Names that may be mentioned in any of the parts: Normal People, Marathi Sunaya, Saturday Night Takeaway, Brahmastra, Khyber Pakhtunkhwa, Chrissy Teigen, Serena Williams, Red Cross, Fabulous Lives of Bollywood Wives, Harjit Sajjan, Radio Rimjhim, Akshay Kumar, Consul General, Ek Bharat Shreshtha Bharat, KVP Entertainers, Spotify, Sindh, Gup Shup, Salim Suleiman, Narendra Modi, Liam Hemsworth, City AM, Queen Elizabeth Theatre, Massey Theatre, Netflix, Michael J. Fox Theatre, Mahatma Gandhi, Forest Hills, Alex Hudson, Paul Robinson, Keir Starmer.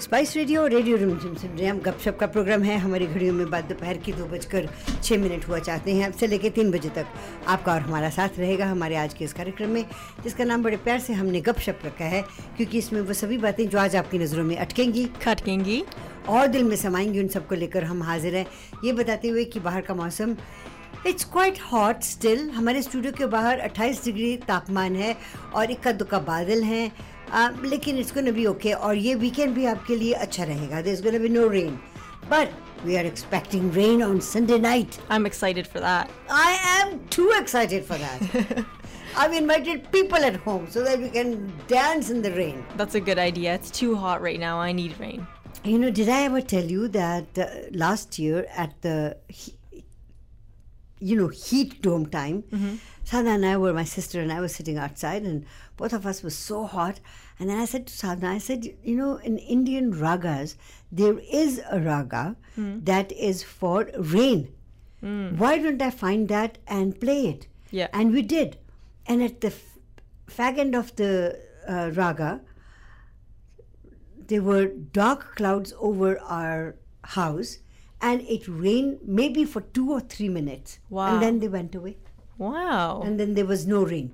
Spice Radio radio room gym हम गपशप का प्रोग्राम है हमारी घड़ियों में। बाद दोपहर की 2:06 हुआ चाहते हैं अब से लेकर 3 बजे तक आपका और हमारा साथ रहेगा हमारे आज के इस कार्यक्रम में, जिसका नाम बड़े प्यार से हमने गपशप रखा है क्योंकि इसमें वो सभी बातें जो आज आपकी नज़रों में अटकेंगी, खटकेंगी और दिल में समाएंगी, उन सबको लेकर हम हाजिर हैं। ये बताते हुए कि बाहर का मौसम इट्स क्वाइट हॉट स्टिल। हमारे स्टूडियो के बाहर 28 डिग्री तापमान है और इक्का दुक्का बादल हैं, लेकिन इट्स गोना बी ओके। और ये वीकेंड भी आपके लिए अच्छा रहेगा। There is gonna be no rain but we are expecting rain on Sunday night. I am excited for that. I am too excited for that. I've invited people at home so that we can dance in the rain. That's a good idea. It's too hot right now. I need rain. You know, did I ever tell you that last year at the, heat dome time, Sadhana and I were, my sister and I were sitting outside and both of us were so hot. And then I said to Sadhana, in Indian ragas, there is a raga that is for rain. Why don't I find that and play it? Yeah. And we did. And at the fag end of the raga, there were dark clouds over our house and it rained maybe for 2 or 3 minutes. Wow. And then they went away. Wow. And then there was no rain.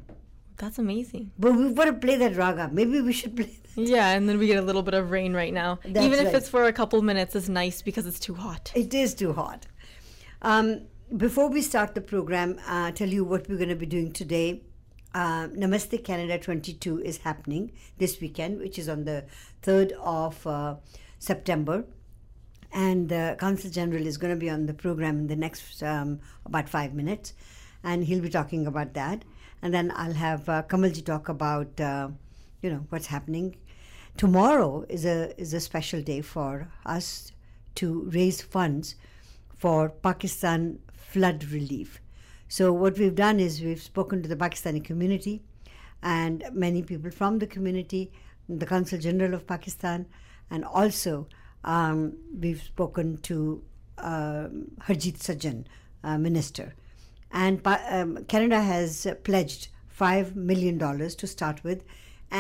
That's amazing. But we've got to play that raga. Maybe we should play that. Yeah, and then we get a little bit of rain right now. That's even if right. It's for a couple minutes, it's nice because it's too hot. It is too hot. Before we start the program, I'll tell you what we're going to be doing today. Namaste Canada 22 is happening this weekend, which is on the 3rd of September. And the Consul General is going to be on the program in the next about 5 minutes. And he'll be talking about that. And then I'll have Kamalji talk about, what's happening. Tomorrow is a special day for us to raise funds for Pakistan flood relief. So what we've done is we've spoken to the Pakistani community and many people from the community, the Consul General of Pakistan, and also we've spoken to Harjit Sajjan, Minister. And Canada has pledged $5 million to start with,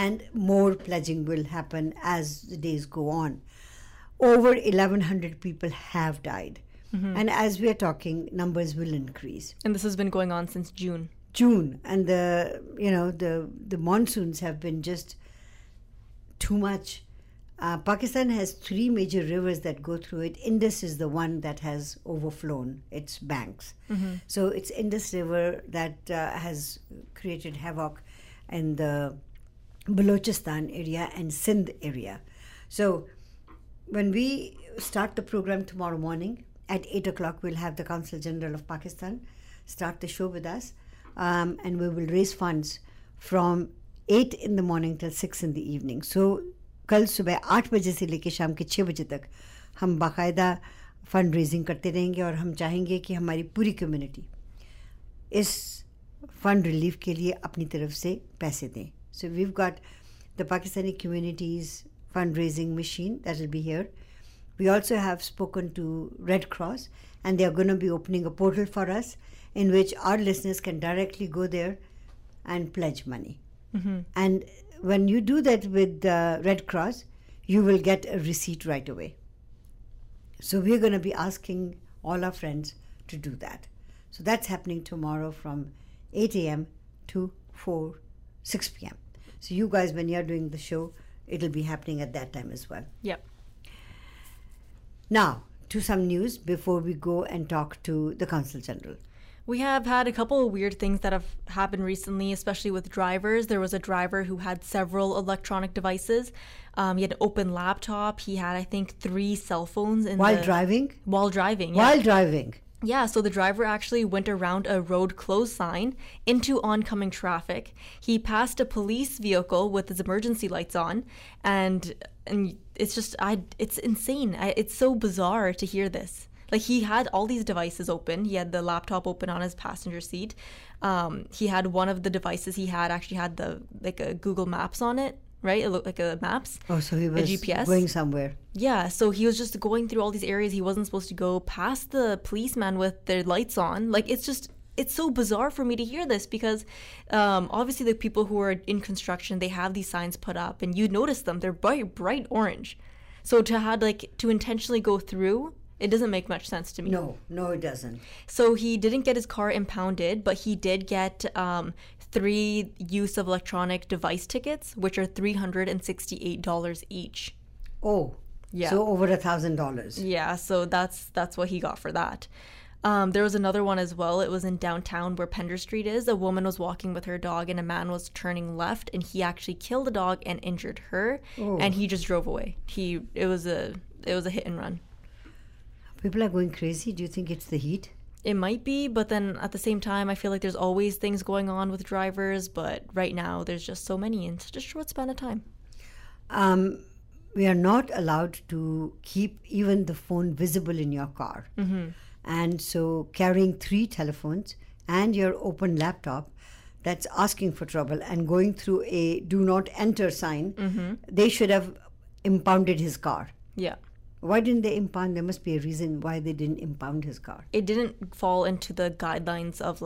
and more pledging will happen as the days go on. Over 1,100 people have died. Mm-hmm. And as we are talking, numbers will increase. And this has been going on since June. And the monsoons have been just too much. Pakistan has 3 major rivers that go through it. Indus is the one that has overflown its banks. Mm-hmm. So it's Indus River that has created havoc in the Balochistan area and Sindh area. So when we start the program tomorrow morning, at 8 o'clock, we'll have the Consul General of Pakistan start the show with us. And we will raise funds from 8 in the morning till 6 in the evening. So, kal subah 8 baje se leke sham ke 6 baje tak hum baqaida fundraising karte rahenge aur hum chahenge ki hamari puri community is fund relief ke liye apni taraf se paise dein. So, we've got the Pakistani community's fundraising machine that will be here. We also have spoken to Red Cross, and they are going to be opening a portal for us in which our listeners can directly go there and pledge money. Mm-hmm. And when you do that with Red Cross, you will get a receipt right away. So we're going to be asking all our friends to do that. So that's happening tomorrow from 8 a.m. to 6 p.m. So you guys, when you're doing the show, it'll be happening at that time as well. Yep. Now, to some news before we go and talk to the Consul General. We have had a couple of weird things that have happened recently, especially with drivers. There was a driver who had several electronic devices. He had an open laptop. He had, I think, 3 cell phones. While driving? While driving, yeah. Yeah, so the driver actually went around a road closed sign into oncoming traffic. He passed a police vehicle with his emergency lights on, and it's just, it's insane. It's so bizarre to hear this. Like, he had all these devices open. He had the laptop open on his passenger seat. He had one of the devices he had actually had a Google Maps on it. Right? It looked like a maps. Oh, so he was going somewhere. Yeah, so he was just going through all these areas he wasn't supposed to go, past the policeman with their lights on. Like, it's so bizarre for me to hear this because obviously the people who are in construction, they have these signs put up and you notice them. They're bright orange. So to have, like, to intentionally go through, it doesn't make much sense to me. No, it doesn't. So he didn't get his car impounded, but he did get 3 use of electronic device tickets, which are $368 each. Oh, yeah. So over $1,000. Yeah, so that's what he got for that. There was another one as well. It was in downtown where Pender Street is. A woman was walking with her dog and a man was turning left, and he actually killed the dog and injured her. Oh. And he just drove away. It was a hit and run. People are going crazy. Do you think it's the heat? It might be, but then at the same time, I feel like there's always things going on with drivers, but right now there's just so many in such a short span of time. We are not allowed to keep even the phone visible in your car. Mm-hmm. And so carrying 3 telephones and your open laptop, that's asking for trouble, and going through a do not enter sign, mm-hmm. They should have impounded his car. Yeah. Why didn't they impound? There must be a reason why they didn't impound his car. It didn't fall into the guidelines of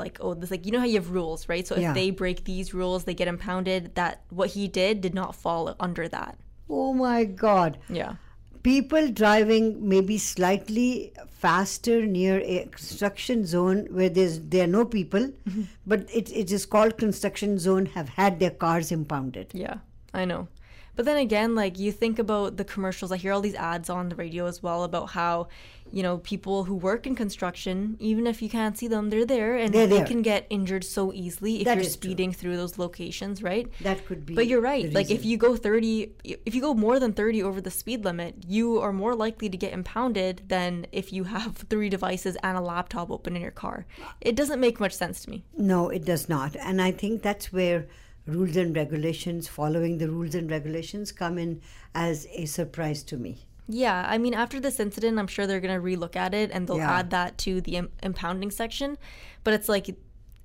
you know how you have rules, right? So if they break these rules, they get impounded. That what he did not fall under that. Oh my God. Yeah. People driving maybe slightly faster near a construction zone where there are no people, mm-hmm. But it is called construction zone, have had their cars impounded. Yeah, I know. But then again, like, you think about the commercials. I hear all these ads on the radio as well about how, you know, people who work in construction, even if you can't see them, they're there, and they can get injured so easily if you're speeding through those locations, right? That could be. But you're right. Like, if you go more than 30 over the speed limit, you are more likely to get impounded than if you have 3 devices and a laptop open in your car. It doesn't make much sense to me. No, it does not. And I think that's where rules and regulations, following the rules and regulations, come in as a surprise to me. Yeah, I mean, after this incident, I'm sure they're going to relook at it, and they'll add that to the impounding section. But it's like,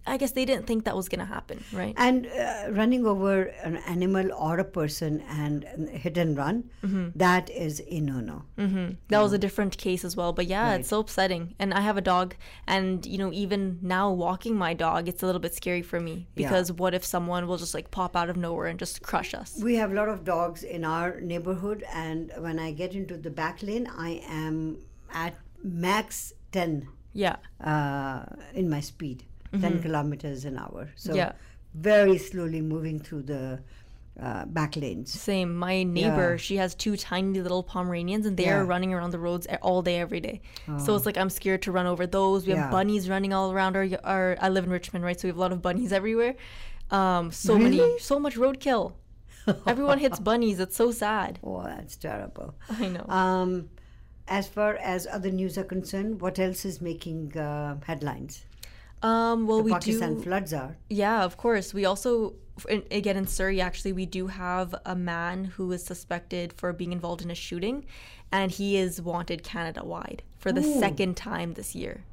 I guess they didn't think that was going to happen, right? And running over an animal or a person and hit and run, mm-hmm. That is a no-no. Mm-hmm. That was a different case as well. But yeah, it's so upsetting. And I have a dog, and, you know, even now walking my dog, it's a little bit scary for me because what if someone will just pop out of nowhere and just crush us? We have a lot of dogs in our neighborhood, and when I get into the back lane, I am at max 10 in my speed. 10 mm-hmm. kilometers an hour. So very slowly moving through the back lanes. Same. My neighbor, she has 2 tiny little Pomeranians, and they are running around the roads all day, every day. Oh. So it's like, I'm scared to run over those. We have bunnies running all around our I live in Richmond, right? So we have a lot of bunnies everywhere. So much roadkill. Everyone hits bunnies. It's so sad. Oh, that's terrible. I know. As far as other news are concerned, what else is making headlines? The Pakistan floods are. Yeah, of course. We also, again in Surrey, actually, we do have a man who is suspected for being involved in a shooting, and he is wanted Canada-wide for the second time this year.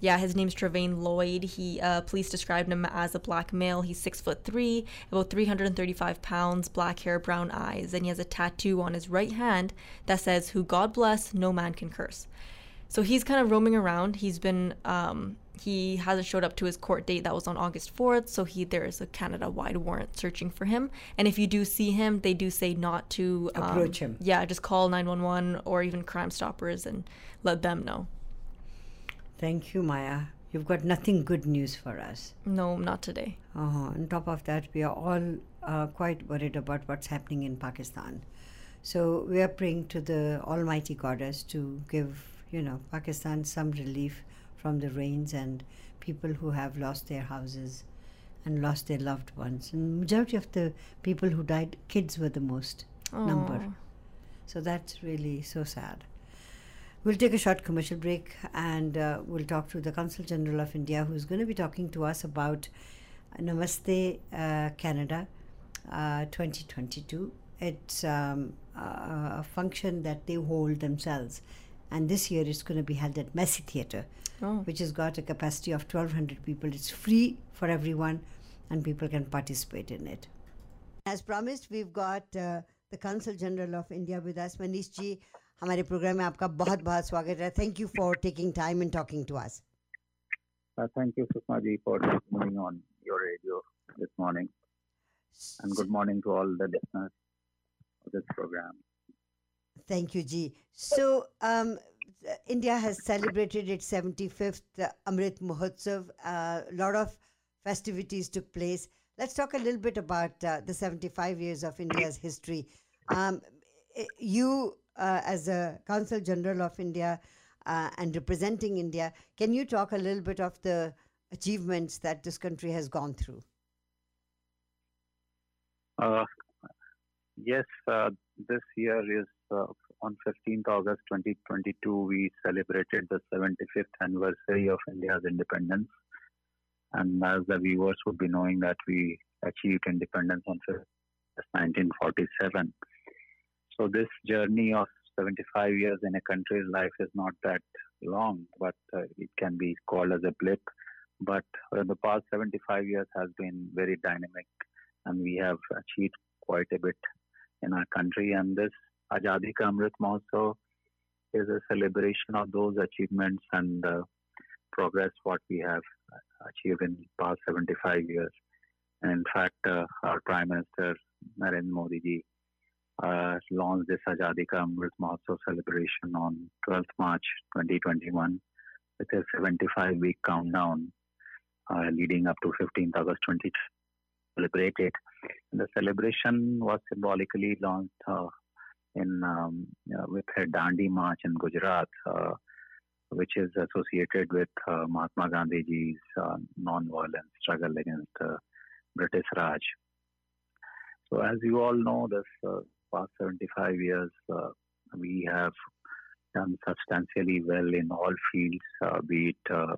Yeah, his name's Trevain Lloyd. He police described him as a black male. He's 6'3", about 335 pounds, black hair, brown eyes, and he has a tattoo on his right hand that says, "Who God bless, no man can curse." So he's kind of roaming around. He's been he hasn't showed up to his court date. That was on August 4th. So there is a Canada-wide warrant searching for him. And if you do see him, they do say not to approach him. Yeah, just call 911 or even Crime Stoppers and let them know. Thank you, Maya. You've got nothing good news for us. No, not today. On top of that, we are all quite worried about what's happening in Pakistan. So we are praying to the Almighty Goddess to give, Pakistan some relief from the rains, and people who have lost their houses and lost their loved ones. And majority of the people who died, kids were the most number. So that's really so sad. We'll take a short commercial break, and we'll talk to the Consul General of India, who's going to be talking to us about Namaste Canada 2022. It's a function that they hold themselves. And this year it's going to be held at Massey Theatre, which has got a capacity of 1,200 people. It's free for everyone, and people can participate in it. As promised, we've got the Consul General of India with us. Manish ji, हमारे program में आपका बहुत-बहुत स्वागत है. Thank you for taking time and talking to us. Thank you, Sushma ji, for coming on your radio this morning. And good morning to all the listeners of this program. Thank you, Ji. So, India has celebrated its 75th Amrit Mahotsav. A lot of festivities took place. Let's talk a little bit about the 75 years of India's history. You, as a Consul General of India and representing India, can you talk a little bit of the achievements that this country has gone through? Yes, this year is on 15th August 2022, we celebrated the 75th anniversary of India's independence. And as the viewers would be knowing that we achieved independence on 1947. So this journey of 75 years in a country's life is not that long, but it can be called as a blip. But the past 75 years has been very dynamic, and we have achieved quite a bit in our country. And this Azadi ka Amrit Mahotsav is a celebration of those achievements and progress what we have achieved in the past 75 years. And in fact, our Prime Minister, Narendra Modi ji, launched this Azadi ka Amrit Mahotsav celebration on 12th March 2021 with a 75-week countdown leading up to 15th August 2020 celebrated. And the celebration was symbolically launched with a Dandi March in Gujarat, which is associated with Mahatma Gandhiji's non-violent struggle against British Raj. So as you all know, this past 75 years, we have done substantially well in all fields, be it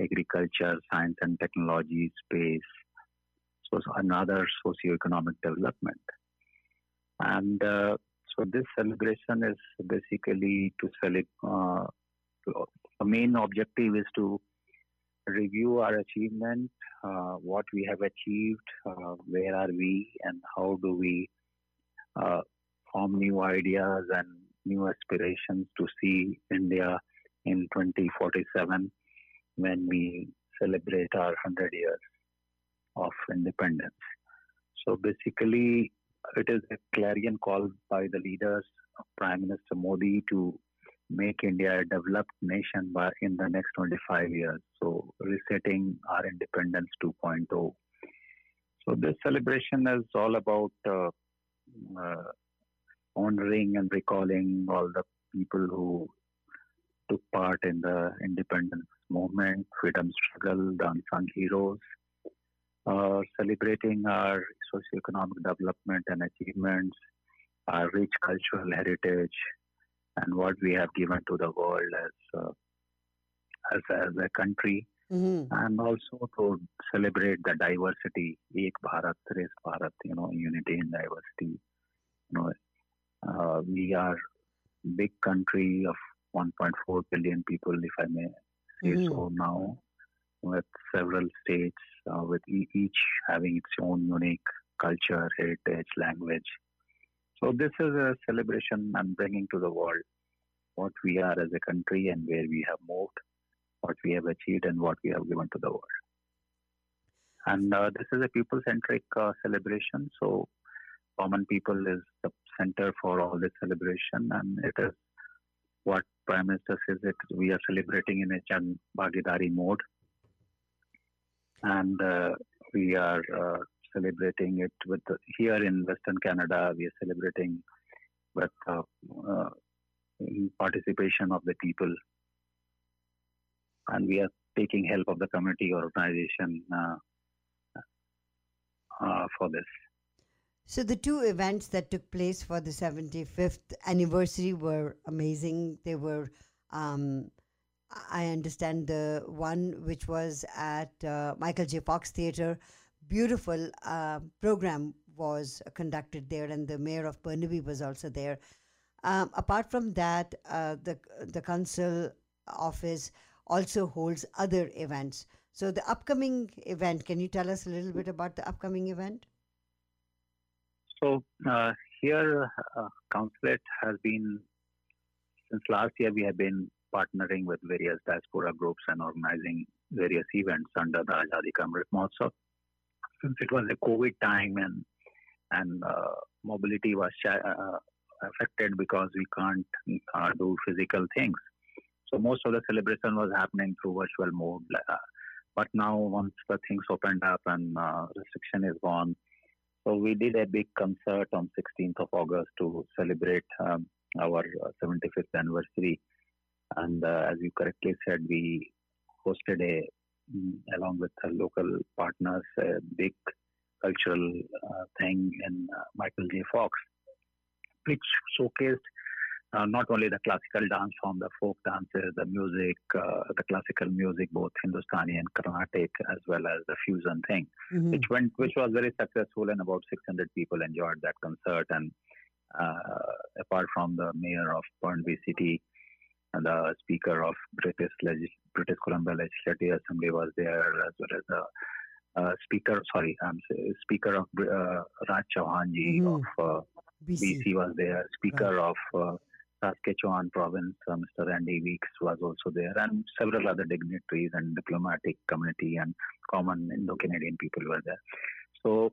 agriculture, science and technology, space, so another socio-economic development. And so this celebration is basically to celebrate. The main objective is to review our achievement, what we have achieved, where are we, and how do we form new ideas and new aspirations to see India in 2047 when we celebrate our 100 years of independence. So basically, it is a clarion call by the leaders of Prime Minister Modi to make India a developed nation by in the next 25 years. So resetting our independence 2.0. So this celebration is all about honoring and recalling all the people who took part in the independence movement, freedom struggle, the unsung heroes, celebrating our socioeconomic development and achievements, our rich cultural heritage, and what we have given to the world as a country, and also to celebrate the diversity, Ek Bharat Shreshtha Bharat, you know, unity in diversity. You know, we are a big country of 1.4 billion people, if I may say so now, with several states, with each having its own unique culture, heritage, language. So this is a celebration and bringing to the world what we are as a country and where we have moved, what we have achieved and what we have given to the world. And this is a people-centric celebration. So common people is the center for all this celebration, and it is what Prime Minister says that we are celebrating in a Jan Bhagidari mode. And we are celebrating it with here in Western Canada. We are celebrating with participation of the people, and we are taking help of the community organization for this. So the two events that took place for the 75th anniversary were amazing. They were, I understand, the one which was at Michael J. Fox Theatre. Beautiful program was conducted there, and the mayor of Burnaby was also there. Apart from that, the council office also holds other events. So the upcoming event, can you tell us a little bit about the upcoming event? So here, Consulate has been, since last year, we have been partnering with various diaspora groups and organizing various events under the Azadi ka Amrit Mahotsav. Since it was a COVID time and mobility was affected because we can't do physical things. So most of the celebration was happening through virtual mode. But now once the things opened up and restriction is gone, so we did a big concert on 16th of August to celebrate our 75th anniversary. And as you correctly said, we hosted along with local partners, a big cultural thing in Michael J. Fox, which showcased not only the classical dance form, the folk dances, the music, the classical music, both Hindustani and Carnatic, as well as the fusion thing, mm-hmm. which was very successful, and about 600 people enjoyed that concert. And apart from the mayor of Purnabi City, and the Speaker of British Columbia Legislative Assembly was there, as well as the Speaker of Raj Chauhanji mm-hmm. of BC was there. Speaker right. of Saskatchewan Province, Mr. Randy Weeks was also there, and several other dignitaries and diplomatic community and common Indo-Canadian people were there. So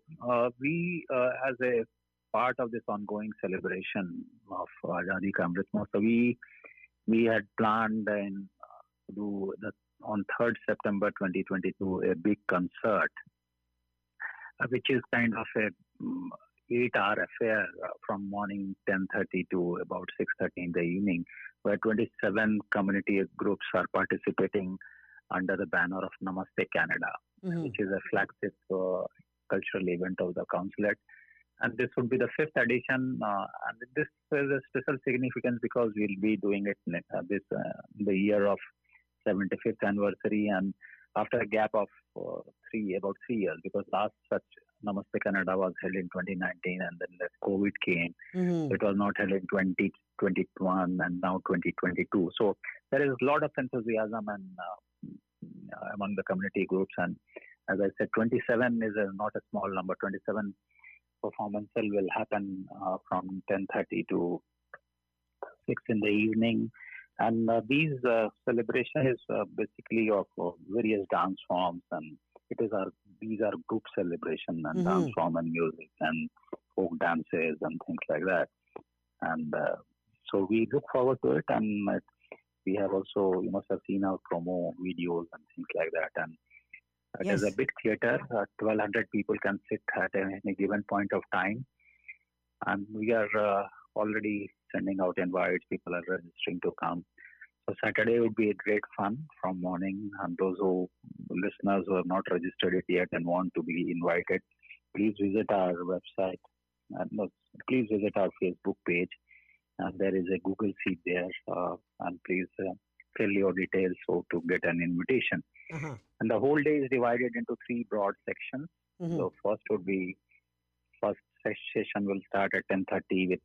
we, as a part of this ongoing celebration of Azadi ka Amrit Mahotsav, we had planned to do on 3rd September 2022 a big concert, which is kind of a 8-hour affair from morning 10:30 to about 6:30 in the evening, where 27 community groups are participating under the banner of Namaste Canada, mm-hmm. which is a flagship cultural event of the consulate. And this would be the 5th edition. And this is a special significance because we'll be doing it the year of 75th anniversary, and after a gap of about 3 years, because last such Namaste Canada was held in 2019, and then the COVID came. Mm-hmm. It was not held in 2021 and now 2022. So there is a lot of enthusiasm and among the community groups. And as I said, 27 is not a small number. 27 performances will happen from 10:30 to 6 in the evening. And these celebration is basically of various dance forms, and these are group celebration and mm-hmm. dance form and music and folk dances and things like that. And so we look forward to it, and we have also, you must have seen our promo videos and things like that. And yes. There's a big theater, 1,200 people can sit at any given point of time. And we are already sending out invites, people are registering to come. So Saturday would be a great fun from morning, and those listeners who have not registered it yet and want to be invited, please visit our website. Please visit our Facebook page. And there is a Google seat there, and please fill your details so to get an invitation. Uh-huh. And the whole day is divided into 3 broad sections. Mm-hmm. So first session will start at 10:30 with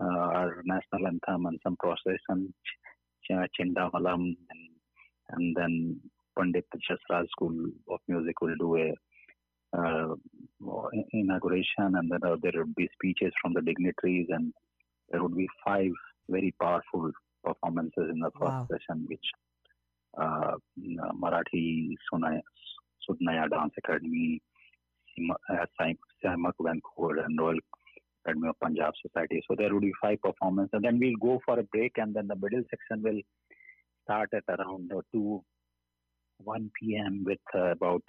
our national anthem and some procession, Chindamalam, and then Pandit Jasraj School of Music will do a inauguration, and then there would be speeches from the dignitaries, and there would be 5 very powerful performances in the first wow. session, which Marathi Sunaya Dance Academy, Seema Khan and Royal Academy of Punjab Society. So there would be 5 performances, and then we'll go for a break, and then the middle section will start at around 1 p.m. with about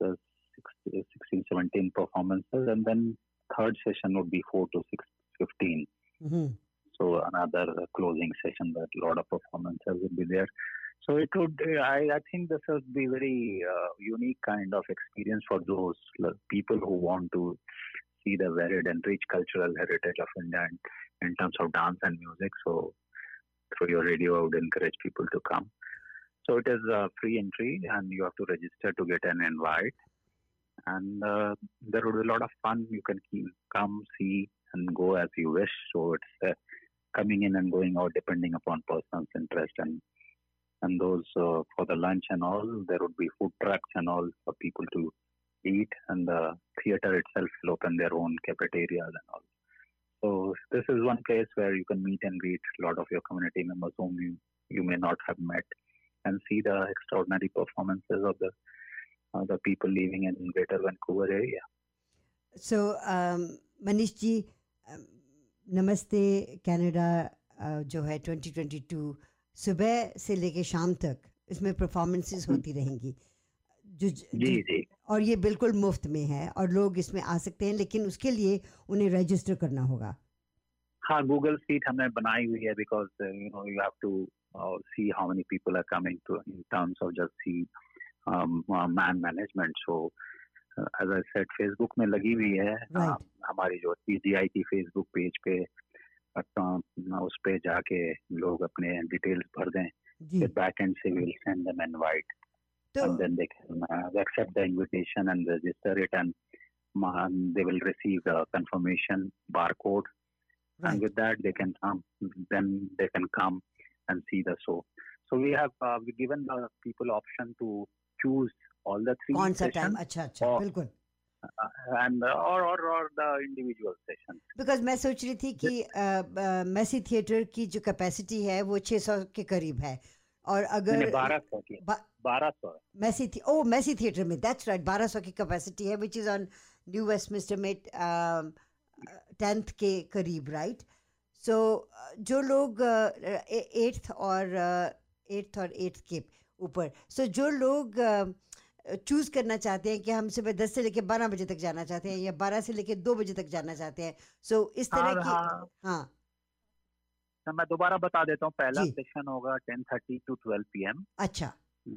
16-17 performances, and then third session would be 4 to 6:15. Mm-hmm. So another closing session that a lot of performances will be there. So it would, I think this would be very unique kind of experience for those people who want to see the varied and rich cultural heritage of India in terms of dance and music. So through your radio, I would encourage people to come. So it is free entry, and you have to register to get an invite. And there would be a lot of fun. You can come, see, and go as you wish. So it's coming in and going out depending upon person's interest. And those for the lunch and all, there would be food trucks and all for people to eat. And the theater itself will open their own cafeterias and all. So this is one place where you can meet and greet a lot of your community members whom you may not have met, and see the extraordinary performances of the people living in Greater Vancouver area. So Manish ji, नमस्ते Canada जो है 2022 सुबह से लेके शाम तक इसमें performances होती रहेंगी जो जी जी और ये बिल्कुल मुफ्त में है और लोग इसमें आ सकते हैं लेकिन उसके लिए उन्हें रजिस्टर करना होगा. हाँ गूगल शीट हमने बनाई हुई है because you know you have to see how many people are coming to in terms of just see man management. So as I said Facebook में लगी हुई है हमारी जो TGI की फेसबुक पेज पे उस पे जाके लोग अपने डिटेल्स भर दें फिर बैक एंड से will send them invite and then they can accept the invitation and register it and they will receive the confirmation barcode and with that they can come and see the show. So we have given the people option to choose all the three sessions. अच्छा बिल्कुल and और the individual sessions. Because मैं सोच रही थी कि Massey theatre की जो capacity है वो 600 के करीब है और अगर 1200 की 1200 मैसी ओ मैसी थिएटर में that's right 1200 की capacity है which is on New Westminster में 10th के करीब right. So जो लोग 8th के ऊपर so जो लोग चूज़ करना चाहते हैं कि हम सुबह 10 से लेकर 12 बजे तक जाना चाहते हैं या 12 से लेकर 2 बजे तक जाना चाहते हैं सो इस तरह की हाँ मैं दोबारा बता देता हूँ. पहला सेशन होगा 10:30 टू 12 पीएम. अच्छा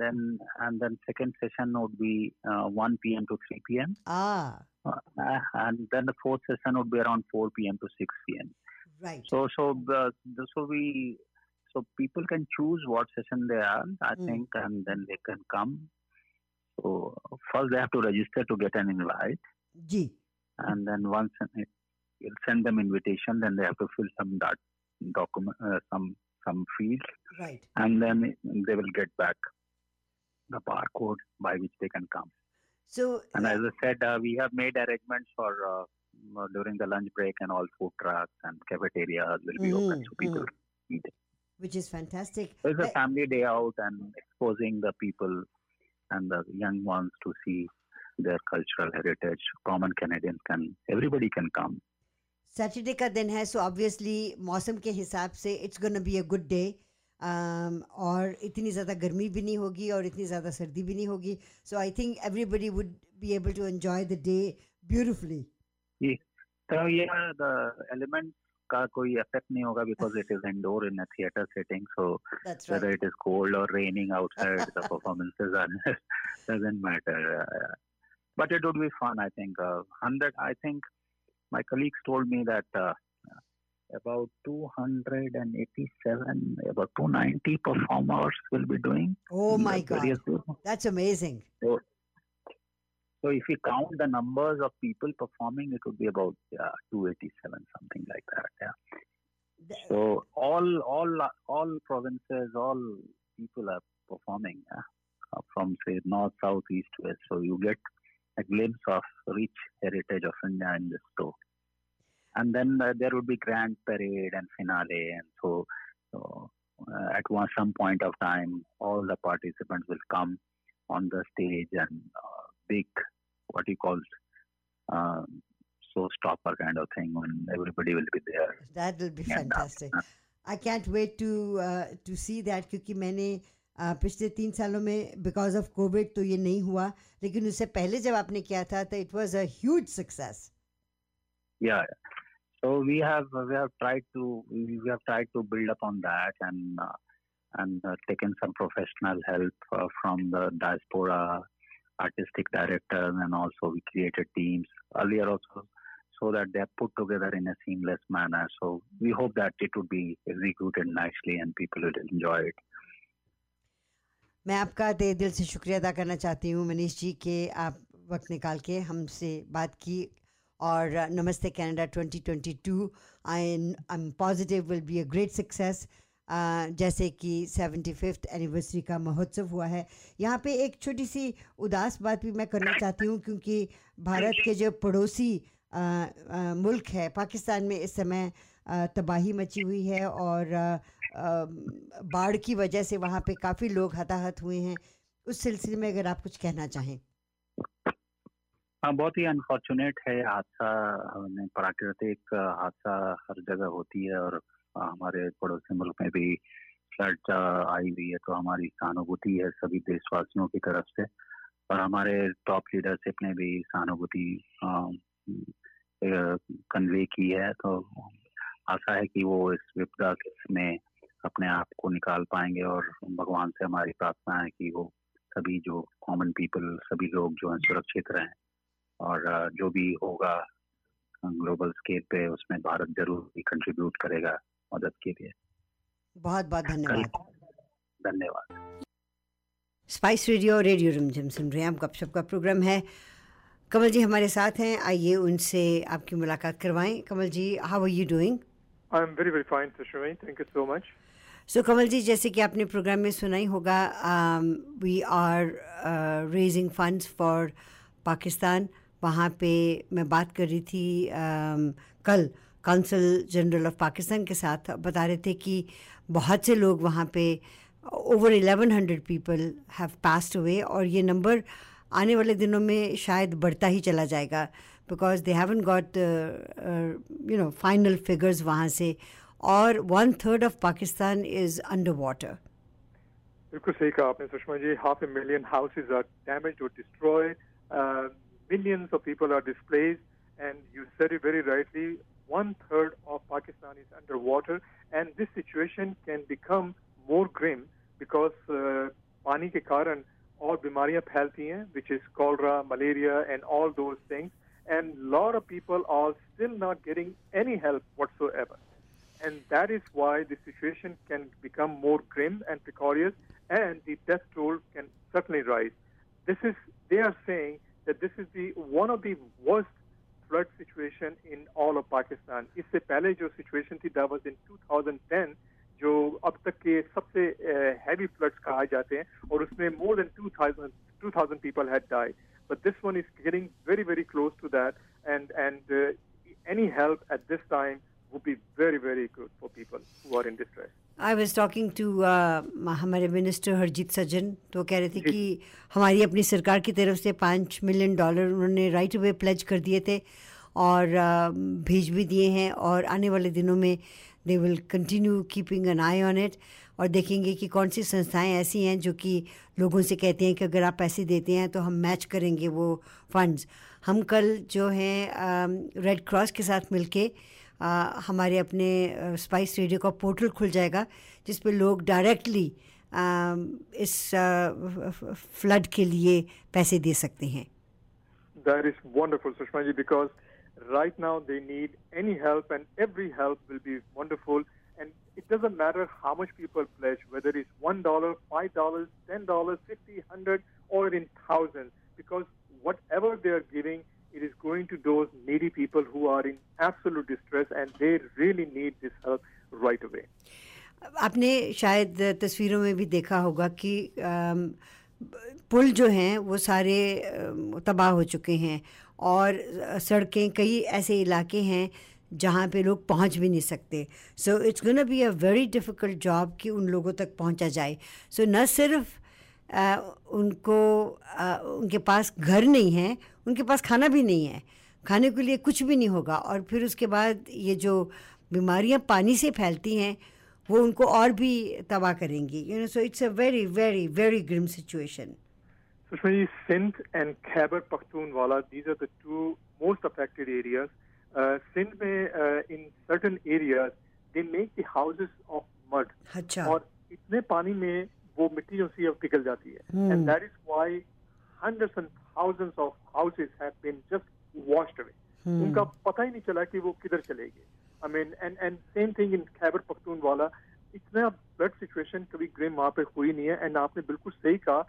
then second session would be 1 PM to 3 PM and then the fourth session would be around 4 PM to 6 PM right. So people can choose what session they are I think and then they can come. So first they have to register to get an invite. Ji. And then once it send them invitation, then they have to fill some document, some fields. Right. And then they will get back the barcode by which they can come. So. And as I said, we have made arrangements for during the lunch break and all food trucks and cafeterias will be open so people eat. Which is fantastic. It's a family day out and exposing the people. And the young ones to see their cultural heritage. Common Canadians can, everybody can come. Saturday ka din hai, so obviously, मौसम के हिसाब से it's going to be a good day. और इतनी ज़्यादा गर्मी भी नहीं होगी और इतनी ज़्यादा सर्दी भी नहीं होगी. So I think everybody would be able to enjoy the day beautifully. Yeah, so yeah, the elements का कोई effect नहीं होगा because it is indoor in a theater setting, so that's right. Whether it is cold or raining outside, the performances are doesn't matter. But it would be fun, I think. 100, I think my colleagues told me that about 287, about 290 performers will be doing. Oh my God, that's amazing. So if you count the numbers of people performing, it would be about 287, something like that. Yeah. So all provinces, all people are performing from say north, south, east, west. So you get a glimpse of rich heritage of India in this show. And then there would be grand parade and finale, and so at some point of time, all the participants will come on the stage and. Big, what he calls showstopper kind of thing, when everybody will be there. That will be fantastic. I can't wait to see that. क्योंकि मैंने पिछले 3 सालों में because of COVID तो ये नहीं हुआ, लेकिन उससे पहले जब आपने किया था तो it was a huge success. Yeah. So we have tried to build upon that and taken some professional help from the diaspora. Artistic directors and also we created teams earlier also so that they are put together in a seamless manner. So we hope that it would be executed nicely and people will enjoy it. मैं आपका तहे दिल से शुक्रिया अदा करना चाहती हूँ मनीष जी के आप वक्त निकाल के हमसे बात की और Namaste Canada 2022 I'm positive will be a great success. जैसे कि 75th एनिवर्सरी का महोत्सव हुआ है. यहाँ पे एक छोटी सी उदास बात भी मैं करना चाहती हूँ क्योंकि भारत के जो पड़ोसी मुल्क है पाकिस्तान में इस समय तबाही मची हुई है और बाढ़ की वजह से वहाँ पे काफ़ी लोग हताहत हुए हैं. उस सिलसिले में अगर आप कुछ कहना चाहें. हाँ, बहुत ही अनफॉर्चुनेट है हादसा। प्राकृतिक हादसा हर जगह होती है और हमारे पड़ोसी मुल्क में भी फ्लड आई हुई है, तो हमारी सहानुभूति है सभी देशवासियों की तरफ से और हमारे टॉप लीडरशिप ने भी सहानुभूति कन्वे की है। तो आशा है कि वो इस विपदा में अपने आप को निकाल पाएंगे और भगवान से हमारी प्रार्थना है कि वो सभी जो कॉमन पीपल, सभी लोग जो हैं सुरक्षित रहें और जो भी होगा ग्लोबल स्केल पे उसमें भारत जरूर भी कंट्रीब्यूट करेगा मदद के लिए। बहुत बहुत धन्यवाद। धन्यवाद। स्पाइस रेडियो, रेडियो रिमझिम सुन रहे हैं, गपशप का प्रोग्राम है। कमल जी हमारे साथ हैं, आइए उनसे आपकी मुलाकात करवाएं। Kamal ji, how are you doing? I am very very fine Sushri, thank you so much. So Kamal ji, जैसे कि आपने प्रोग्राम में सुना ही होगा, we are raising funds for Pakistan. वहाँ पे मैं बात कर रही थी कल कॉन्सल जनरल ऑफ पाकिस्तान के साथ, बता रहे थे कि बहुत से लोग वहाँ पे, over 1100 people have passed away और ये नंबर आने वाले दिनों में शायद बढ़ता ही चला जाएगा because they haven't got you know final figures वहाँ से। और 1/3 of Pakistan is under water. बिल्कुल सही कहा आपने Sushma ji. 500,000 houses are damaged और destroyed, millions of people are displaced, and you said it very rightly, 1/3 of Pakistan is underwater, and this situation can become more grim because पानी के कारण और बीमारियां फैलती हैं, which is cholera, malaria, and all those things, and lot of people are still not getting any help whatsoever, and that is why the situation can become more grim and precarious, and the death toll can certainly rise. They are saying that this is one of the worst flood situation in all of Pakistan. इससे पहले जो situation थी, that was in 2010, जो अब तक के सबसे heavy floods कहा जाते हैं, और उसमें more than 2,000 people had died. But this one is getting very, very close to that, and any help at this time would be very, very good for people who are in distress. I was talking to हमारे minister Harjit Sajjan, तो कह रहे थे कि हमारी अपनी सरकार की तरफ से $5 million उन्होंने राइट अवे प्लेज कर दिए थे और भेज भी दिए हैं और आने वाले दिनों में they will continue keeping an eye on it और देखेंगे कि कौन सी संस्थाएं ऐसी हैं जो कि लोगों से कहती हैं कि अगर आप पैसे देते हैं तो हम मैच करेंगे वो फंड्स। हम कल जो हैं रेड क्रॉस के साथ मिल के हमारे अपने स्पाइस रेडियो का पोर्टल खुल जाएगा जिस पे लोग डायरेक्टली इस फ्लड के लिए पैसे दे सकते हैं। That is wonderful, Sushma ji, because right now they need any help and every help will be wonderful, and it doesn't matter how much people pledge, whether it's $1, $5, $10, 50, 100 or in thousands, because whatever they are giving, it is going to those needy people who are in absolute distress and they really need this help right away. आपने शायद तस्वीरों में भी देखा होगा कि पुल जो हैं वो सारे तबाह हो चुके हैं और सड़कें, कई ऐसे इलाके हैं जहाँ पे लोग पहुँच भी नहीं सकते। So it's gonna be a very difficult job कि उन लोगों तक पहुँचा जाए। सो न सिर्फ उनके पास घर नहीं है, उनके पास खाना भी नहीं है, खाने के लिए कुछ भी नहीं होगा और फिर उसके बाद ये जो बीमारियां पानी से फैलती हैं वो उनको और भी तबाह करेंगी। You know, so it's a very very very grim situation. Sushma ji, Sindh and Khyber Pakhtunkhwa, these are the two most affected areas. Sindh में in certain areas they make the houses of mud. अच्छा। और इतने पानी में वो मिट्टी उसी अब पिघल जाती है, and that is why hundreds and thousands of houses have been just washed away. उनका पता ही नहीं चला कि वो किधर चले गए। I mean, and same thing in Khyber Pakhtunkhwa, इतना ब्लड सिचुएशन कभी ग्रिम वहाँ पे हुई नहीं है। एंड आपने बिल्कुल सही कहा,